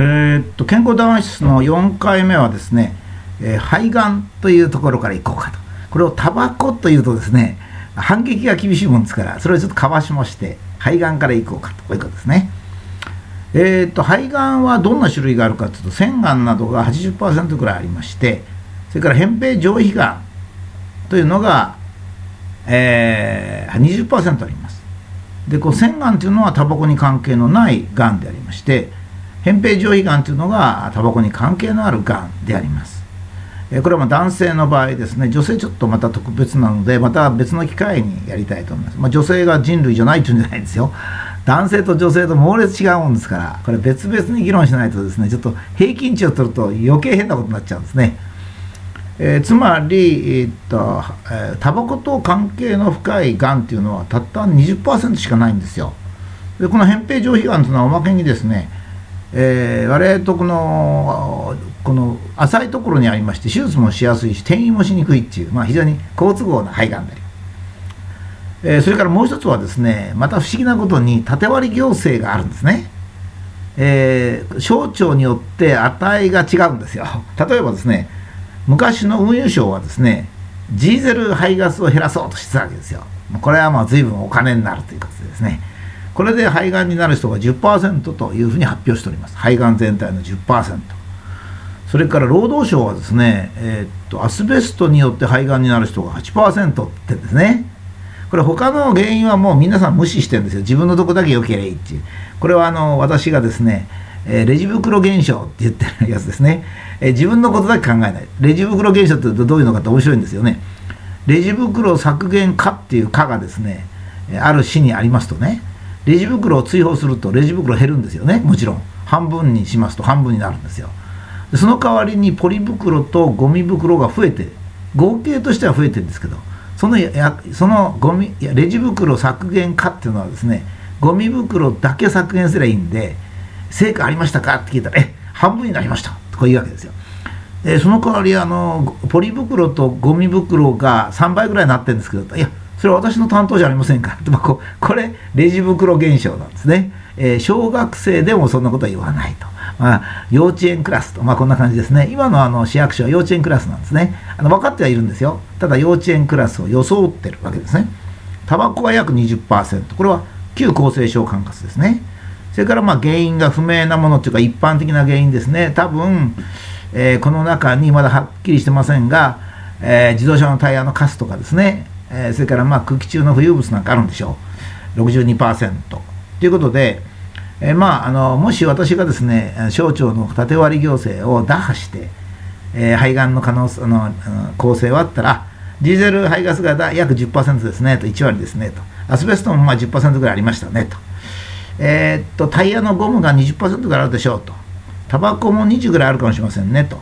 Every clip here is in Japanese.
健康談話室の4回目はですね、肺がんというところからいこうかと。これをタバコというとですね、反撃が厳しいもんですから、それをちょっとかわしまして、肺がんからいこうかと、こういうことですね。肺がんはどんな種類があるかというと、腺がんなどが 80% くらいありまして、それから扁平上皮がんというのが、20% あります。で、こう腺がんというのはタバコに関係のないがんでありまして、扁平上皮がんというのがタバコに関係のあるがんであります。これはまあ男性の場合ですね。女性ちょっとまた特別なので、また別の機会にやりたいと思います。まあ、女性が人類じゃないというんじゃないですよ。男性と女性と猛烈違うもんですから、これ別々に議論しないとですね、ちょっと平均値を取ると余計変なことになっちゃうんですね。つまり、タバコと関係の深いがんというのはたった 20% しかないんですよ。で、この扁平上皮がんというのはおまけにですね、我々とこの浅いところにありまして、手術もしやすいし転移もしにくいっていう、まあ、非常に好都合な肺がんであります。それからもう一つはですね、また不思議なことに縦割り行政があるんですね。省庁によって値が違うんですよ。例えばですね、昔の運輸省はですね、ディーゼル排ガスを減らそうとしてたわけですよ。これはまあ随分お金になるということでですね、これで肺がんになる人が 10% というふうに発表しております。肺がん全体の 10%。それから労働省はですね、アスベストによって肺がんになる人が 8% って言うんですね。これ他の原因はもう皆さん無視してるんですよ。自分のとこだけよければいいっていう。これは私がですね、レジ袋現象って言ってるやつですね。自分のことだけ考えない。レジ袋現象って言うとどういうのかって面白いんですよね。レジ袋削減化っていう化がですね、ある市にありますとね、レジ袋を追放するとレジ袋減るんですよね。もちろん半分にしますと半分になるんですよ。その代わりにポリ袋とゴミ袋が増えて、合計としては増えてるんですけど、そのレジ袋削減化っていうのはですね、ゴミ袋だけ削減すればいいんで、成果ありましたかって聞いたら、半分になりましたとこういうわけですよ。その代わりポリ袋とゴミ袋が3倍ぐらいになってるんですけど、いや、それは私の担当じゃありませんからと、これレジ袋現象なんですね。小学生でもそんなことは言わないと。まあ、幼稚園クラスと、まあ、こんな感じですね。今の市役所は幼稚園クラスなんですね。分かってはいるんですよ。ただ幼稚園クラスを装ってるわけですね。タバコが約 20%、 これは旧厚生省管轄ですね。それからまあ原因が不明なものというか、一般的な原因ですね。多分、この中にまだはっきりしてませんが、自動車のタイヤのカスとかですね、それからまあ空気中の浮遊物なんかあるんでしょう。 62% ということで、もし私がですね、省庁の縦割り行政を打破して、肺がんの可能性構成はあったら、ディーゼル排ガスが約 10% ですねと、1割ですねと、アスベストもまあ 10% ぐらいありましたねと、タイヤのゴムが 20% ぐらいあるでしょうと、タバコも20ぐらいあるかもしれませんねと、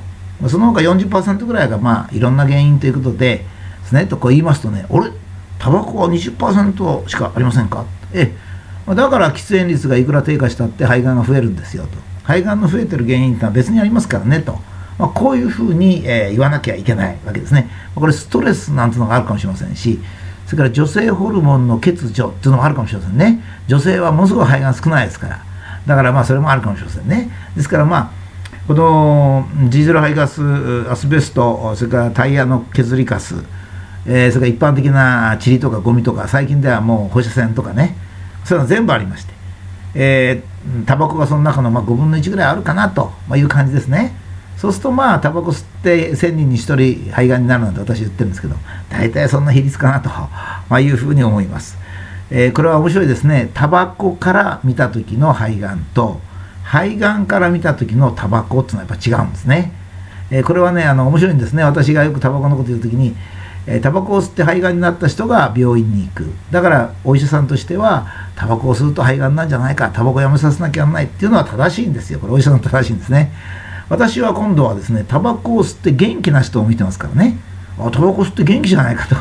その他 40% ぐらいがまあいろんな原因ということでですねと、こう言いますとね、あれ、タバコは 20% しかありませんか、だから喫煙率がいくら低下したって肺がんが増えるんですよと、肺がんの増えてる原因ってのは別にありますからねと、こういうふうに言わなきゃいけないわけですね。これストレスなんてのがあるかもしれませんし、それから女性ホルモンの欠如っていうのもあるかもしれませんね。女性はものすごい肺がん少ないですから、だからまあそれもあるかもしれませんね。ですからまあこのディーゼル排ガス、アスベスト、それからタイヤの削りカス、それから一般的な塵とかゴミとか、最近ではもう放射線とかね、そういうの全部ありまして、タバコがその中のまあ5分の1ぐらいあるかなという感じですね。そうするとまあタバコ吸って1000人に1人肺がんになるなんて私言ってるんですけど、大体そんな比率かなと、いうふうに思います。これは面白いですね。タバコから見た時の肺がんと肺がんから見た時のタバコっていうのはやっぱ違うんですね。これはね面白いんですね。私がよくタバコのこと言う時に、タバコを吸って肺がんになった人が病院に行く、だからお医者さんとしてはタバコを吸うと肺がんなんじゃないか、タバコやめさせなきゃなんないっていうのは正しいんですよ。これお医者さん正しいんですね。私は今度はですね、タバコを吸って元気な人を見てますからね、あ、タバコ吸って元気じゃないかと、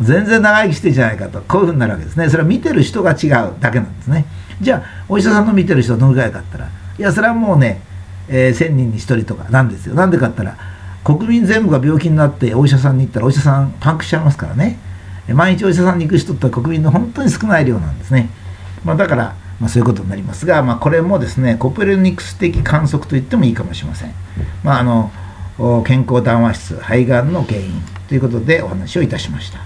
全然長生きしてるじゃないかと、こういうふうになるわけですね。それは見てる人が違うだけなんですね。じゃあお医者さんの見てる人はどのぐらいかったら、いやそれはもうね、1000人に1人とかなんですよ。なんでかったら、国民全部が病気になってお医者さんに行ったらお医者さんパンクしちゃいますからね。毎日お医者さんに行く人って国民の本当に少ない量なんですね。だからそういうことになりますが、これもですねコペルニクス的観測と言ってもいいかもしれません。健康談話室肺がんの原因ということでお話をいたしました。